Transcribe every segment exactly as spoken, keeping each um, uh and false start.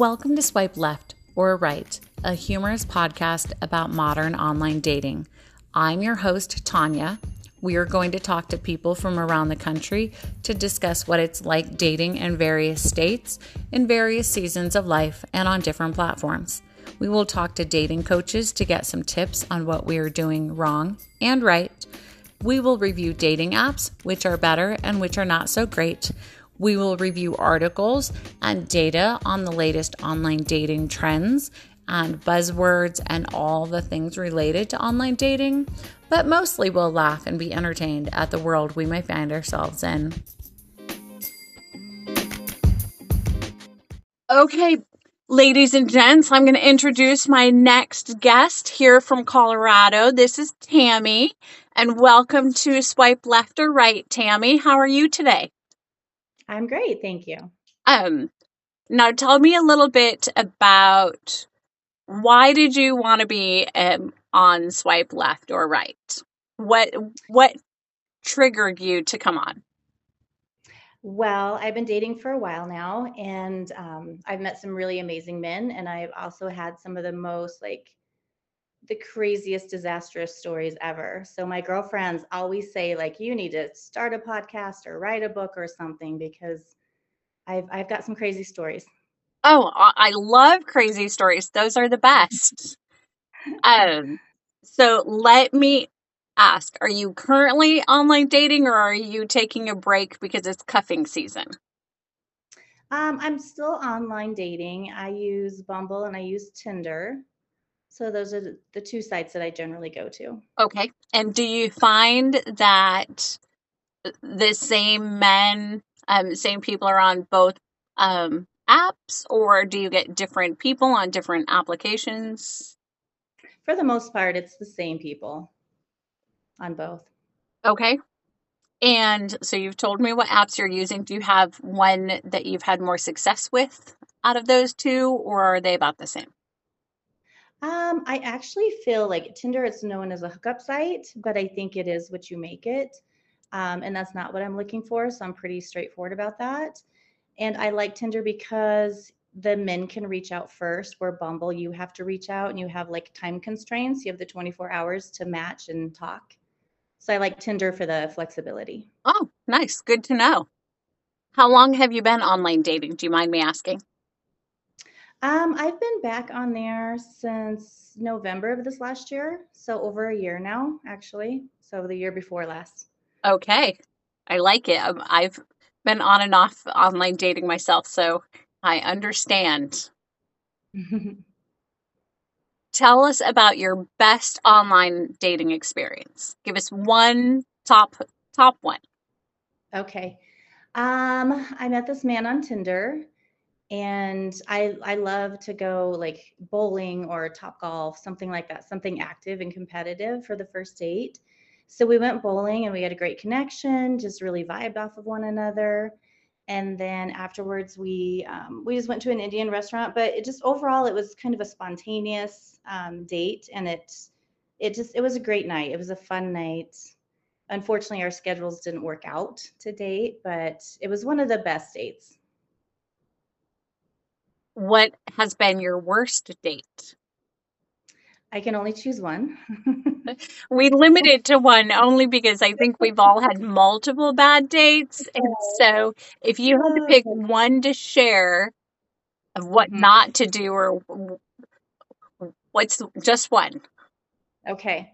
Welcome to Swipe Left or Right, a humorous podcast about modern online dating. I'm your host, Tanya. We are going to talk to people from around the country to discuss what it's like dating in various states, in various seasons of life, and on different platforms. We will talk to dating coaches to get some tips on what we are doing wrong and right. We will review dating apps, which are better and which are not so great. We will review articles and data on the latest online dating trends and buzzwords and all the things related to online dating, but mostly we'll laugh and be entertained at the world we may find ourselves in. Okay, ladies and gents, I'm going to introduce my next guest here from Colorado. This is Tami, and welcome to Swipe Left or Right. Tami, how are you today? I'm great, thank you. Um, now tell me a little bit about why did you want to be um, on Swipe Left or Right? What what triggered you to come on? Well, I've been dating for a while now, and um, I've met some really amazing men, and I've also had some of the most like the craziest disastrous stories ever. So my girlfriends always say, like, you need to start a podcast or write a book or something, because I've I've got some crazy stories. Oh, I love crazy stories. Those are the best. um, so let me ask, are you currently online dating, or are you taking a break because it's cuffing season? Um, I'm still online dating. I use Bumble and I use Tinder. So those are the two sites that I generally go to. Okay. And do you find that the same men, um, same people are on both um, apps, or do you get different people on different applications? For the most part, it's the same people on both. Okay. And so you've told me what apps you're using. Do you have one that you've had more success with out of those two, or are they about the same? Um, I actually feel like Tinder, it's known as a hookup site, but I think it is what you make it. Um, and that's not what I'm looking for. So I'm pretty straightforward about that. And I like Tinder because the men can reach out first, where Bumble, you have to reach out and you have like time constraints. You have the twenty-four hours to match and talk. So I like Tinder for the flexibility. Oh, nice. Good to know. How long have you been online dating? Do you mind me asking? Um, I've been back on there since November of this last year. So over a year now, actually. So the year before last. Okay. I like it. Um, I've been on and off online dating myself, so I understand. Tell us about your best online dating experience. Give us one top, top one. Okay. Um, I met this man on Tinder. And I I love to go like bowling or Topgolf, something like that, something active and competitive for the first date. So we went bowling and we had a great connection, just really vibed off of one another. And then afterwards, we um, we just went to an Indian restaurant. But it just overall, it was kind of a spontaneous um, date, and it it just it was a great night. It was a fun night. Unfortunately, our schedules didn't work out to date, but it was one of the best dates. What has been your worst date? I can only choose one. We limited to one only because I think we've all had multiple bad dates. And so if you had to pick one to share of what mm-hmm. not to do, or what's just one. Okay.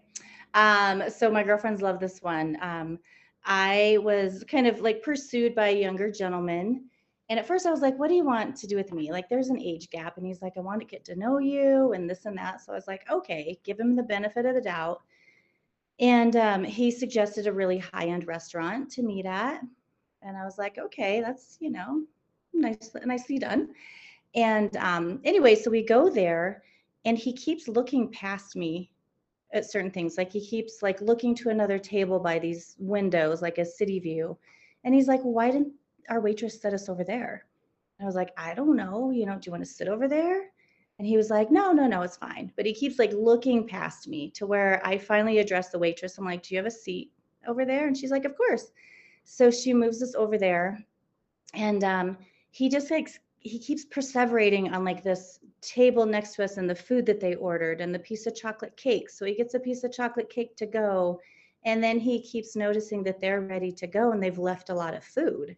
Um, so my girlfriends love this one. Um, I was kind of like pursued by a younger gentleman. And at first I was like, what do you want to do with me? Like, there's an age gap. And he's like, I want to get to know you and this and that. So I was like, okay, give him the benefit of the doubt. And um, he suggested a really high-end restaurant to meet at. And I was like, okay, that's, you know, nice, nicely done. And um, anyway, so we go there and he keeps looking past me at certain things. Like he keeps like looking to another table by these windows, like a city view. And he's like, why didn't our waitress set us over there? And I was like, I don't know, you know, do you want to sit over there? And he was like, no, no, no, it's fine. But he keeps like looking past me to where I finally addressed the waitress. I'm like, do you have a seat over there? And she's like, of course. So she moves us over there. And um, he just like he keeps perseverating on like this table next to us and the food that they ordered and the piece of chocolate cake. So he gets a piece of chocolate cake to go. And then he keeps noticing that they're ready to go and they've left a lot of food.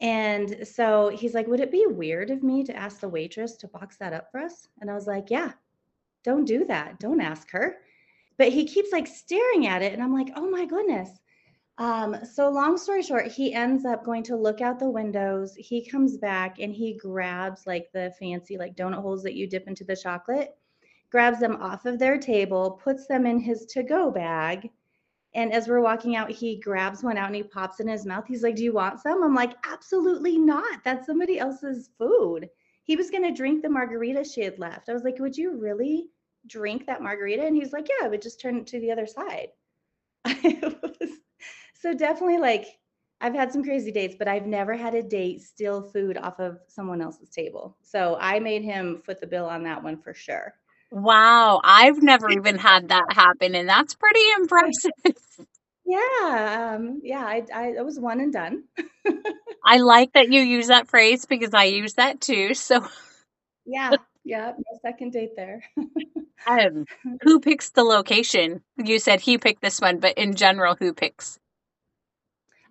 And so he's like, would it be weird of me to ask the waitress to box that up for us? And I was like, yeah, don't do that. Don't ask her. But he keeps like staring at it. And I'm like, oh my goodness. Um, so long story short, he ends up going to look out the windows. He comes back and he grabs like the fancy like donut holes that you dip into the chocolate, grabs them off of their table, puts them in his to-go bag. And as we're walking out, he grabs one out and he pops it in his mouth. He's like, do you want some? I'm like, absolutely not. That's somebody else's food. He was going to drink the margarita she had left. I was like, would you really drink that margarita? And he's like, yeah, I would just turn it to the other side. I was, so definitely like, I've had some crazy dates, but I've never had a date steal food off of someone else's table. So I made him foot the bill on that one for sure. Wow, I've never even had that happen, and that's pretty impressive. Yeah, um, yeah, I, I, it was one and done. I like that you use that phrase because I use that too. So, yeah, yeah, no second date there. um, who picks the location? You said he picked this one, but in general, who picks?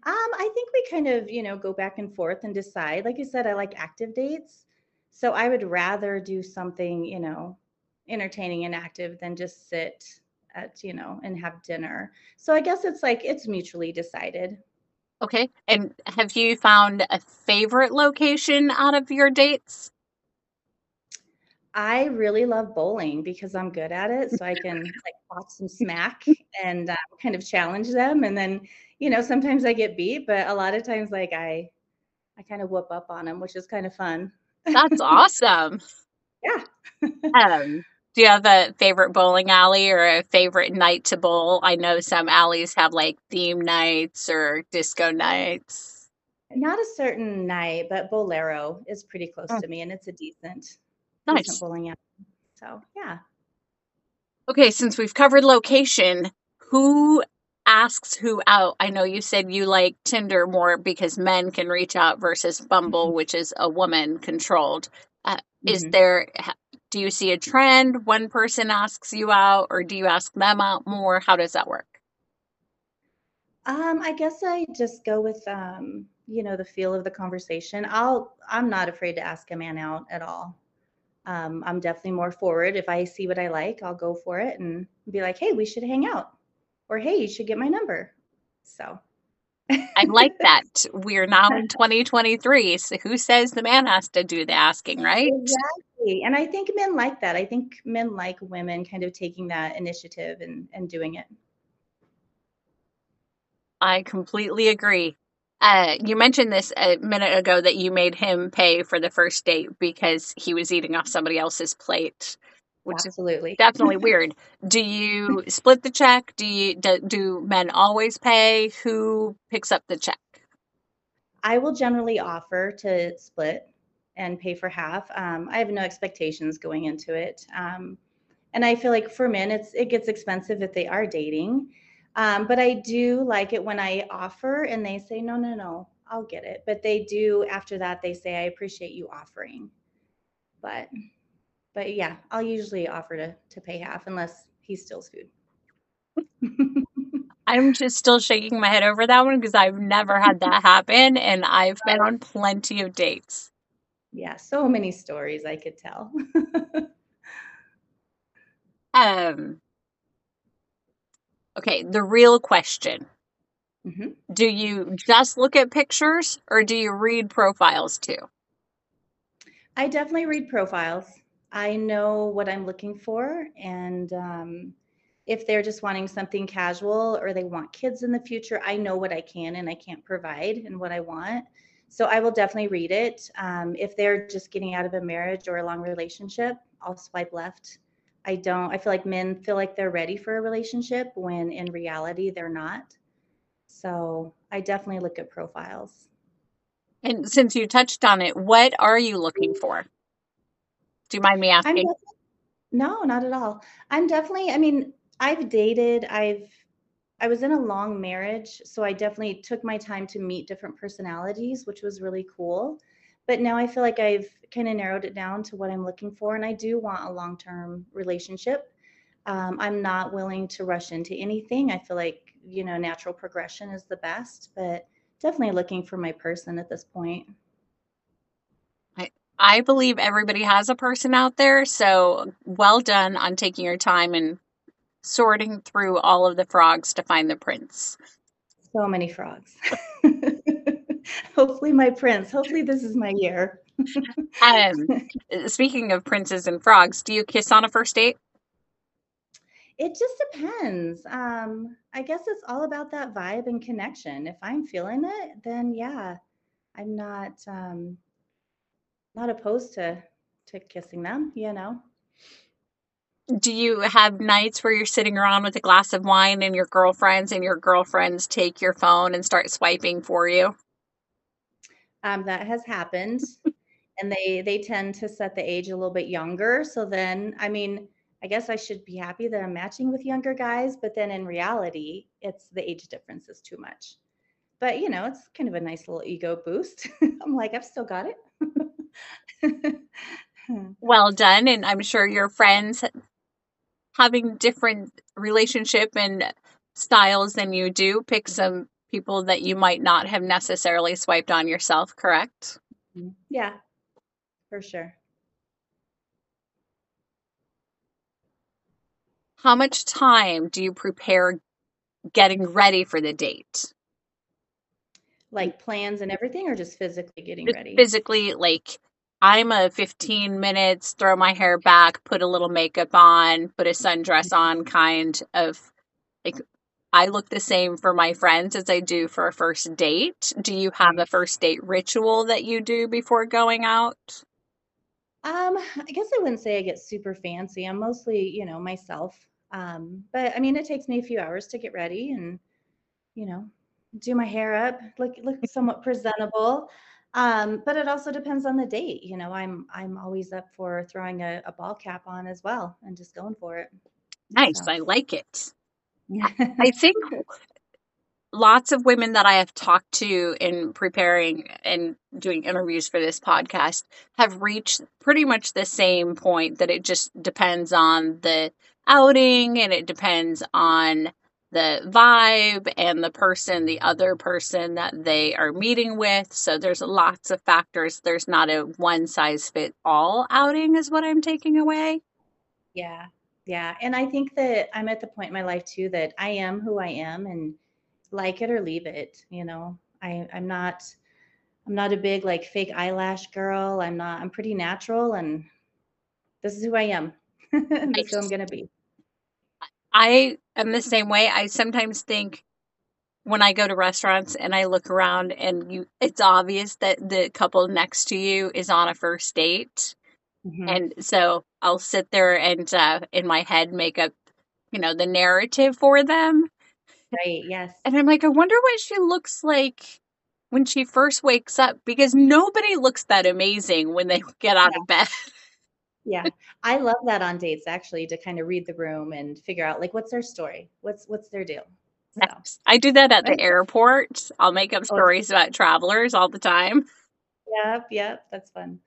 Um, I think we kind of, you know, go back and forth and decide. Like you said, I like active dates, so I would rather do something, you know, entertaining and active than just sit at, you know, and have dinner. So I guess it's like, it's mutually decided. Okay. And have you found a favorite location out of your dates? I really love bowling because I'm good at it. So I can like pop some smack and uh, kind of challenge them. And then, you know, sometimes I get beat, but a lot of times, like I, I kind of whoop up on them, which is kind of fun. That's awesome. Yeah. um, Do you have a favorite bowling alley or a favorite night to bowl? I know some alleys have like theme nights or disco nights. Not a certain night, but Bolero is pretty close oh. to me, and it's a decent, nice. decent bowling alley. So, yeah. Okay, since we've covered location, who asks who out? I know you said you like Tinder more because men can reach out versus Bumble, mm-hmm. which is a woman controlled. Uh, mm-hmm. Is there... Do you see a trend? One person asks you out, or do you ask them out more? How does that work? Um, I guess I just go with, um, you know, the feel of the conversation. I'll, I'm not afraid to ask a man out at all. Um, I'm definitely more forward. If I see what I like, I'll go for it and be like, hey, we should hang out, or hey, you should get my number. So I like that. We're now in twenty twenty-three. So who says the man has to do the asking, right? Exactly. And I think men like that. I think men like women kind of taking that initiative and, and doing it. I completely agree. Uh, you mentioned this a minute ago that you made him pay for the first date because he was eating off somebody else's plate, which Absolutely. Is definitely weird. Do you split the check? Do you do, do men always pay? Who picks up the check? I will generally offer to split and pay for half. Um, I have no expectations going into it. Um, and I feel like for men, it's it gets expensive if they are dating. Um, but I do like it when I offer and they say, no, no, no, I'll get it. But they do, after that, they say, I appreciate you offering. But but yeah, I'll usually offer to, to pay half unless he steals food. I'm just still shaking my head over that one because I've never had that happen. And I've been on plenty of dates. Yeah, so many stories I could tell. um, okay, the real question. Mm-hmm. Do you just look at pictures or do you read profiles too? I definitely read profiles. I know what I'm looking for. And um, if they're just wanting something casual or they want kids in the future, I know what I can and I can't provide and what I want. So I will definitely read it. Um, if they're just getting out of a marriage or a long relationship, I'll swipe left. I don't, I feel like men feel like they're ready for a relationship when in reality they're not. So I definitely look at profiles. And since you touched on it, what are you looking for? Do you mind me asking? No, not at all. I'm definitely, I mean, I've dated, I've, I was in a long marriage, so I definitely took my time to meet different personalities, which was really cool. But now I feel like I've kind of narrowed it down to what I'm looking for. And I do want a long-term relationship. Um, I'm not willing to rush into anything. I feel like, you know, natural progression is the best, but definitely looking for my person at this point. I, I believe everybody has a person out there. So well done on taking your time and sorting through all of the frogs to find the prince. So many frogs. Hopefully my prince. Hopefully this is my year. um, speaking of princes and frogs, do you kiss on a first date? It just depends. Um, I guess it's all about that vibe and connection. If I'm feeling it, then yeah, I'm not um, not opposed to to kissing them, you know. Do you have nights where you're sitting around with a glass of wine and your girlfriends and your girlfriends take your phone and start swiping for you? Um, that has happened. And they, they tend to set the age a little bit younger. So then, I mean, I guess I should be happy that I'm matching with younger guys, but then in reality, it's the age difference is too much. But, you know, it's kind of a nice little ego boost. I'm like, I've still got it. Well done. And I'm sure your friends having different relationship and styles than you do, pick some people that you might not have necessarily swiped on yourself, correct? Yeah, for sure. How much time do you prepare getting ready for the date? Like plans and everything, or just physically getting just ready? Physically, like I'm a fifteen minutes, throw my hair back, put a little makeup on, put a sundress on kind of like. I look the same for my friends as I do for a first date. Do you have a first date ritual that you do before going out? Um, I guess I wouldn't say I get super fancy. I'm mostly, you know, myself. Um, but I mean, it takes me a few hours to get ready and, you know, do my hair up, look, look somewhat presentable. Um, but it also depends on the date. You know, I'm, I'm always up for throwing a, a ball cap on as well and just going for it. Nice. So. I like it. I think lots of women that I have talked to in preparing and doing interviews for this podcast have reached pretty much the same point, that it just depends on the outing and it depends on the vibe and the person, the other person that they are meeting with. So there's lots of factors. There's not a one size fit all outing is what I'm taking away. Yeah. Yeah. And I think that I'm at the point in my life too, that I am who I am and like it or leave it. You know, I, I'm not, I'm not a big like fake eyelash girl. I'm not, I'm pretty natural and this is who I am. That's who I'm going to be. I am the same way. I sometimes think when I go to restaurants and I look around and you, it's obvious that the couple next to you is on a first date. Mm-hmm. And so I'll sit there and uh, in my head make up, you know, the narrative for them. Right, yes. And I'm like, I wonder what she looks like when she first wakes up, because nobody looks that amazing when they get out yeah. of bed. Yeah. I love that on dates, actually, to kind of read the room and figure out, like, what's their story? What's what's their deal? So. I do that at the airport. I'll make up stories oh, about travelers all the time. Yep, yep. That's fun.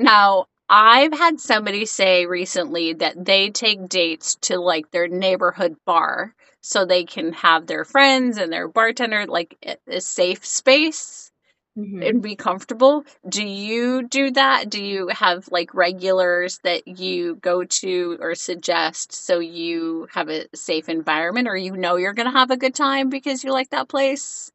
Now, I've had somebody say recently that they take dates to like their neighborhood bar so they can have their friends and their bartender, like a safe space mm-hmm. and be comfortable. Do you do that? Do you have like regulars that you go to or suggest so you have a safe environment, or you know you're going to have a good time because you like that place?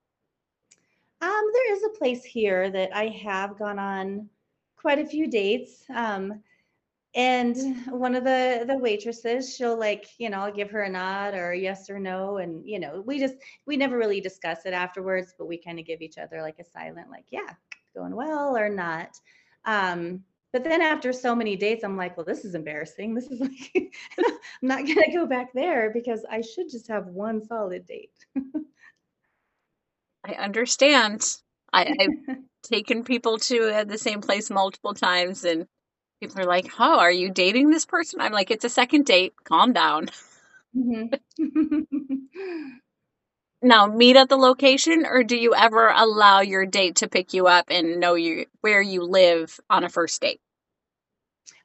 Um, there is a place here that I have gone on quite a few dates. Um, and one of the, the waitresses, she'll like, you know, I'll give her a nod or a yes or no. And, you know, we just, we never really discuss it afterwards, but we kind of give each other like a silent, like, yeah, going well or not. Um, but then after so many dates, I'm like, well, this is embarrassing. This is like, I'm not going to go back there because I should just have one solid date. I understand. I, I've taken people to uh, the same place multiple times and people are like, oh, are you dating this person? I'm like, it's a second date. Calm down. Mm-hmm. now meet at the location, or do you ever allow your date to pick you up and know you where you live on a first date?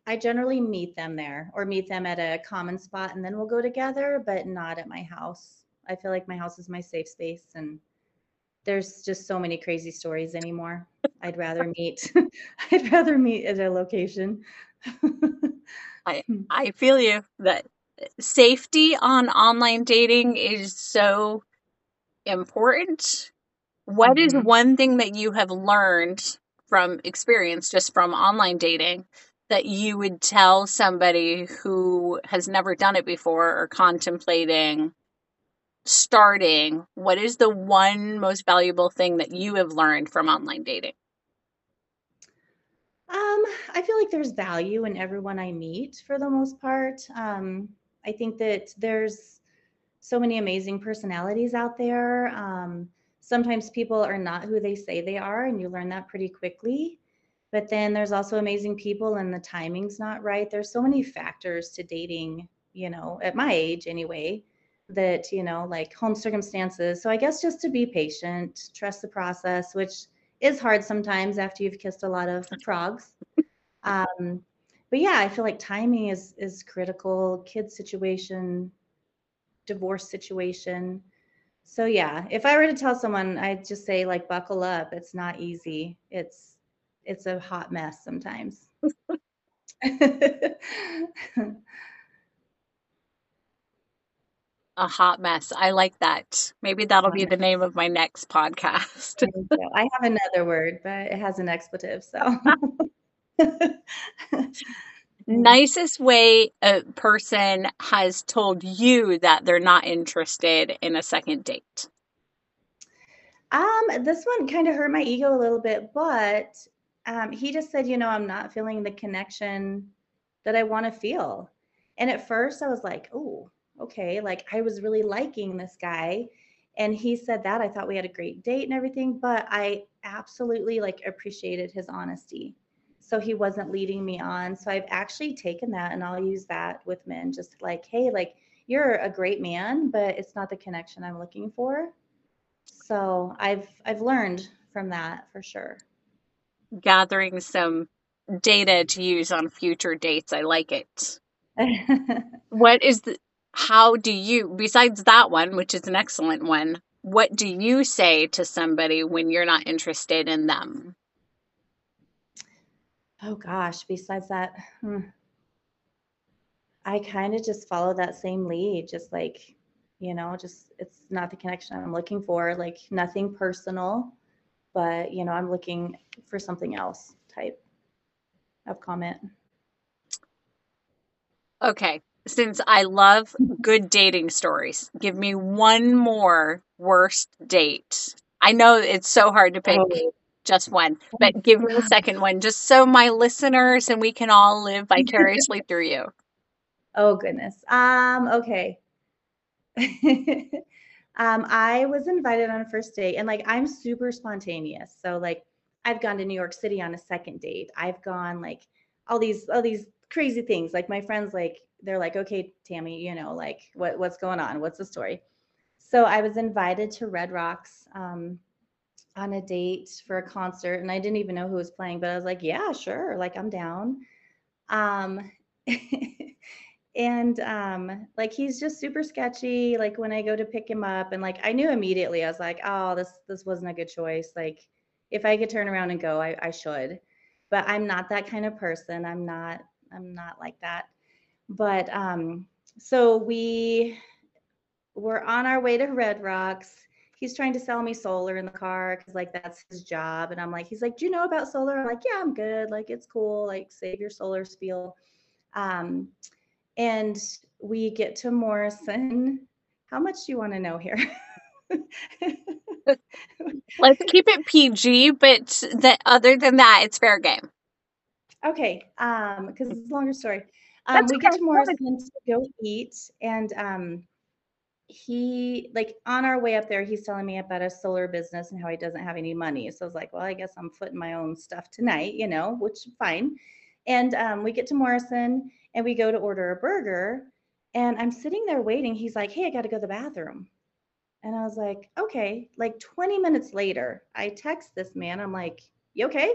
I generally meet them there or meet them at a common spot, and then we'll go together, but not at my house. I feel like my house is my safe space, and there's just so many crazy stories anymore. I'd rather meet. I'd rather meet at a location. I I feel you. That safety on online dating is so important. What mm-hmm. is one thing that you have learned from experience, just from online dating, that you would tell somebody who has never done it before or contemplating starting? What is the one most valuable thing that you have learned from online dating? Um, I feel like there's value in everyone I meet for the most part. Um, I think that there's so many amazing personalities out there. Um, sometimes people are not who they say they are, and you learn that pretty quickly. But then there's also amazing people, and the timing's not right. There's so many factors to dating, you know, at my age anyway, that, you know, like home circumstances. So I guess just to be patient, trust the process, which is hard sometimes after you've kissed a lot of frogs. Um, but yeah, I feel like timing is, is critical, kid situation, divorce situation. So yeah, if I were to tell someone, I'd just say, like, buckle up. It's not easy. It's, it's a hot mess sometimes. A hot mess. I like that. Maybe that'll be the name of my next podcast. I have another word, but it has an expletive. So, nicest way a person has told you that they're not interested in a second date. Um, this one kind of hurt my ego a little bit, but um, he just said, you know, I'm not feeling the connection that I want to feel. And at first, I was like, oh. Okay, like I was really liking this guy, and he said that. I thought we had a great date and everything, but I absolutely like appreciated his honesty. So he wasn't leading me on. So I've actually taken that, and I'll use that with men, just like, hey, like you're a great man, but it's not the connection I'm looking for. So I've I've learned from that for sure. Gathering some data to use on future dates. I like it. What is the How do you, besides that one, which is an excellent one, what do you say to somebody when you're not interested in them? Oh gosh, besides that, hmm, I kind of just follow that same lead. Just like, you know, just it's not the connection I'm looking for, like nothing personal, but you know, I'm looking for something else type of comment. Okay. Since I love good dating stories, give me one more worst date. I know it's so hard to pick oh. just one, but give me a second one just so my listeners and we can all live vicariously through you. Oh, goodness. Um, okay. um, I was invited on a first date, and like I'm super spontaneous. So like I've gone to New York City on a second date. I've gone like all these, all these crazy things. Like my friends, like, they're like, okay, Tami, you know, like what, what's going on? What's the story? So I was invited to Red Rocks um, on a date for a concert, and I didn't even know who was playing, but I was like, yeah, sure. Like I'm down. Um, and um, like, he's just super sketchy. Like when I go to pick him up, and like, I knew immediately, I was like, oh, this, this wasn't a good choice. Like if I could turn around and go, I, I should, but I'm not that kind of person. I'm not, I'm not like that. But um, so we were on our way to Red Rocks. He's trying to sell me solar in the car because like that's his job. And I'm like, he's like, do you know about solar? I'm like, yeah, I'm good. Like, it's cool. Like, save your solar spiel. Um, and we get to Morrison. How much do you want to know here? Let's keep it P G, but the, other than that, it's fair game. Okay, um, because it's a longer story. Um, we get to Morrison to go eat, and um, he, like, on our way up there, he's telling me about a solar business and how he doesn't have any money. So I was like, well, I guess I'm footing my own stuff tonight, you know, which is fine. And um, we get to Morrison, and we go to order a burger, and I'm sitting there waiting. He's like, hey, I got to go to the bathroom. And I was like, okay. Like twenty minutes later, I text this man. I'm like, you okay?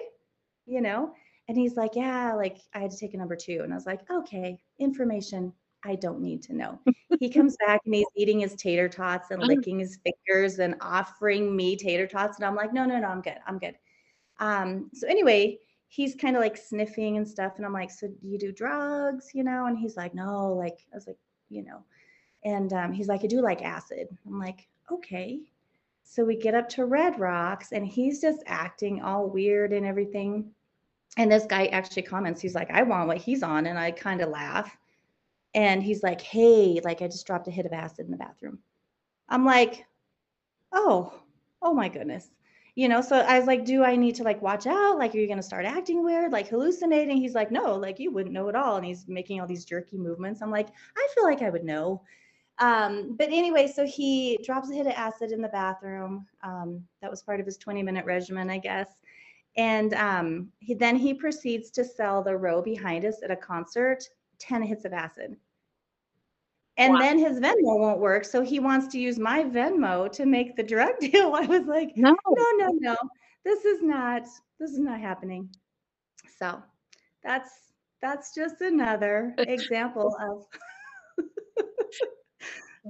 You know? And he's like, yeah, like I had to take a number two. And I was like, okay, information I don't need to know. He comes back and he's eating his tater tots and licking his fingers and offering me tater tots. And I'm like, no, no, no, I'm good. I'm good. Um, so anyway, he's kind of like sniffing and stuff. And I'm like, so do you do drugs, you know? And he's like, no, like, I was like, you know, and um, he's like, I do like acid. I'm like, okay. So we get up to Red Rocks and he's just acting all weird and everything. And this guy actually comments, he's like, I want what he's on. And I kind of laugh. And he's like, hey, like I just dropped a hit of acid in the bathroom. I'm like, oh, oh my goodness. You know, so I was like, do I need to like watch out? Like, are you going to start acting weird, like hallucinating? He's like, no, like you wouldn't know at all. And he's making all these jerky movements. I'm like, I feel like I would know. Um, but anyway, so he drops a hit of acid in the bathroom. Um, that was part of his twenty minute regimen, I guess. And um, he, then he proceeds to sell the row behind us at a concert, ten hits of acid. And wow. Then his Venmo won't work. So he wants to use my Venmo to make the drug deal. I was like, no, no, no, no, this is not, this is not happening. So that's, that's just another example of,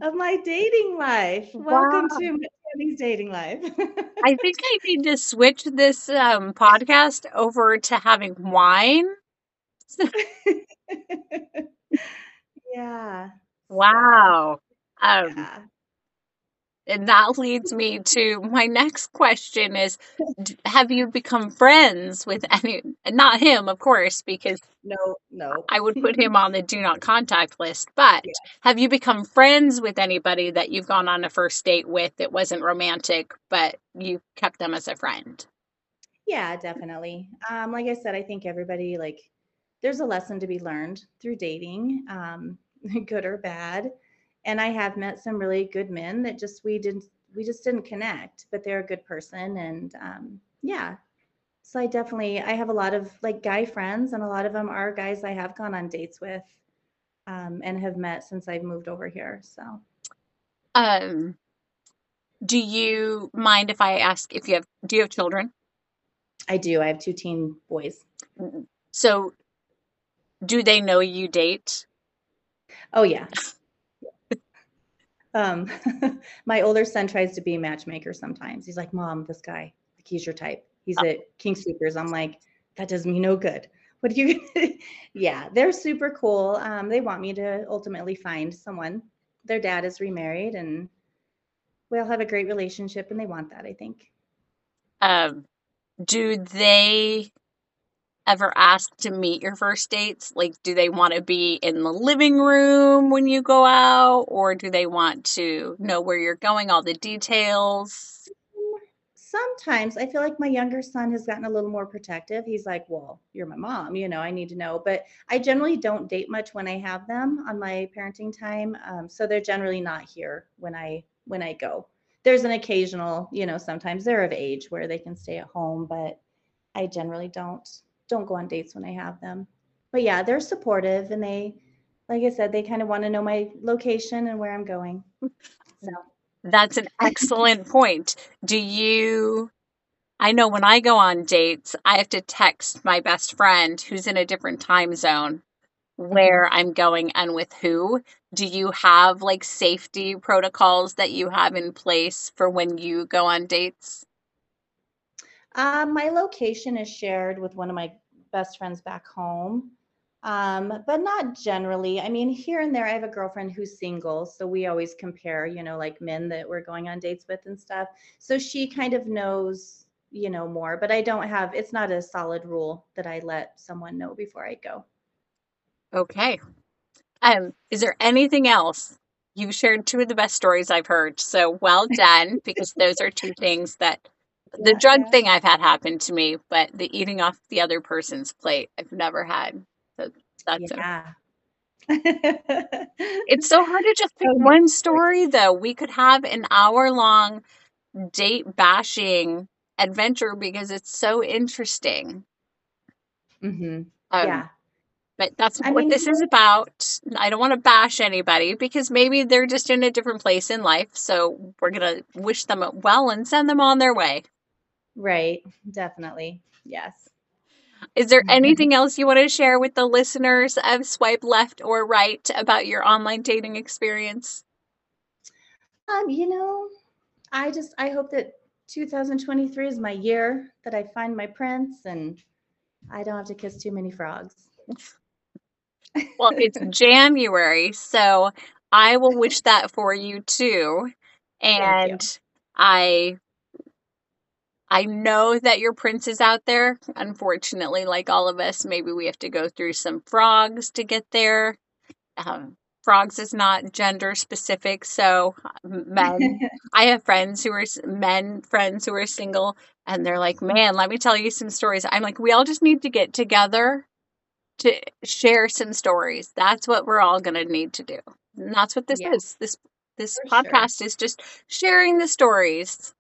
of my dating life. Wow. Welcome to Tami's dating life. I think I need to switch this um, podcast over to having wine. Yeah. Wow. Um, yeah. And that leads me to my next question is, have you become friends with any, not him, of course, because no, no, I would put him on the do not contact list, but yeah. Have you become friends with anybody that you've gone on a first date with that wasn't romantic, but you kept them as a friend? Yeah, definitely. Um, like I said, I think everybody like, there's a lesson to be learned through dating, um, good or bad. And I have met some really good men that just, we didn't, we just didn't connect, but they're a good person. And, um, yeah, so I definitely, I have a lot of like guy friends and a lot of them are guys I have gone on dates with, um, and have met since I've moved over here. So, um, do you mind if I ask if you have, do you have children? I do. I have two teen boys. So do they know you date? Oh, yeah. um, my older son tries to be a matchmaker sometimes. He's like, Mom, this guy, like, he's your type. He's oh. at King Sleepers. I'm like, that does me no good. What do you? Yeah, they're super cool. Um, they want me to ultimately find someone. Their dad is remarried and we all have a great relationship and they want that, I think. Um, do they... ever asked to meet your first dates? Like, do they want to be in the living room when you go out, or do they want to know where you're going, all the details? Sometimes I feel like my younger son has gotten a little more protective. He's like, well, you're my mom, you know, I need to know. But I generally don't date much when I have them on my parenting time. Um, so they're generally not here when I, when I go. There's an occasional, you know, sometimes they're of age where they can stay at home, but I generally don't. don't go on dates when I have them. But yeah, they're supportive. And they, like I said, they kind of want to know my location and where I'm going. So that's an excellent point. Do you, I know when I go on dates, I have to text my best friend who's in a different time zone where I'm going and with who. Do you have like safety protocols that you have in place for when you go on dates? Um, my location is shared with one of my best friends back home, um, but not generally. I mean, here and there, I have a girlfriend who's single, so we always compare, you know, like men that we're going on dates with and stuff. So she kind of knows, you know, more, but I don't have, it's not a solid rule that I let someone know before I go. Okay. Um, is there anything else? You've shared two of the best stories I've heard, so well done, because those are two things that The yeah, drug yeah. thing I've had happen to me, but the eating off the other person's plate I've never had. So that's yeah. it. It's so hard to just pick one story, though. We could have an hour-long date bashing adventure because it's so interesting. Mm-hmm. Um, yeah. But that's not I what mean, this is about. I don't want to bash anybody because maybe they're just in a different place in life. So we're going to wish them well and send them on their way. Right. Definitely. Yes. Is there anything else you want to share with the listeners of Swipe Left or Right about your online dating experience? Um, you know, I just, I hope that two thousand twenty-three is my year that I find my prince and I don't have to kiss too many frogs. Well, it's January, so I will wish that for you too. And you. I I know that your prince is out there. Unfortunately, like all of us, maybe we have to go through some frogs to get there. Um, frogs is not gender specific, so men. I have friends who are men, friends who are single, and they're like, man, let me tell you some stories. I'm like, we all just need to get together to share some stories. That's what we're all going to need to do. And that's what this yeah. is. This this for podcast sure. is just sharing the stories.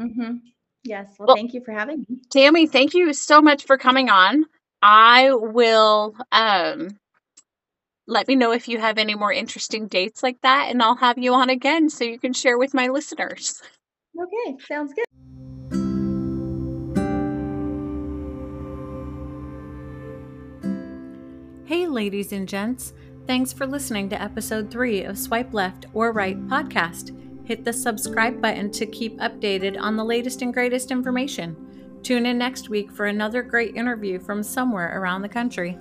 Mm-hmm. Yes. Well, well, thank you for having me. Tami, thank you so much for coming on. I will um, let me know if you have any more interesting dates like that, and I'll have you on again so you can share with my listeners. Okay. Sounds good. Hey, ladies and gents, thanks for listening to episode three of Swipe Left or Right podcast. Hit the subscribe button to keep updated on the latest and greatest information. Tune in next week for another great interview from somewhere around the country.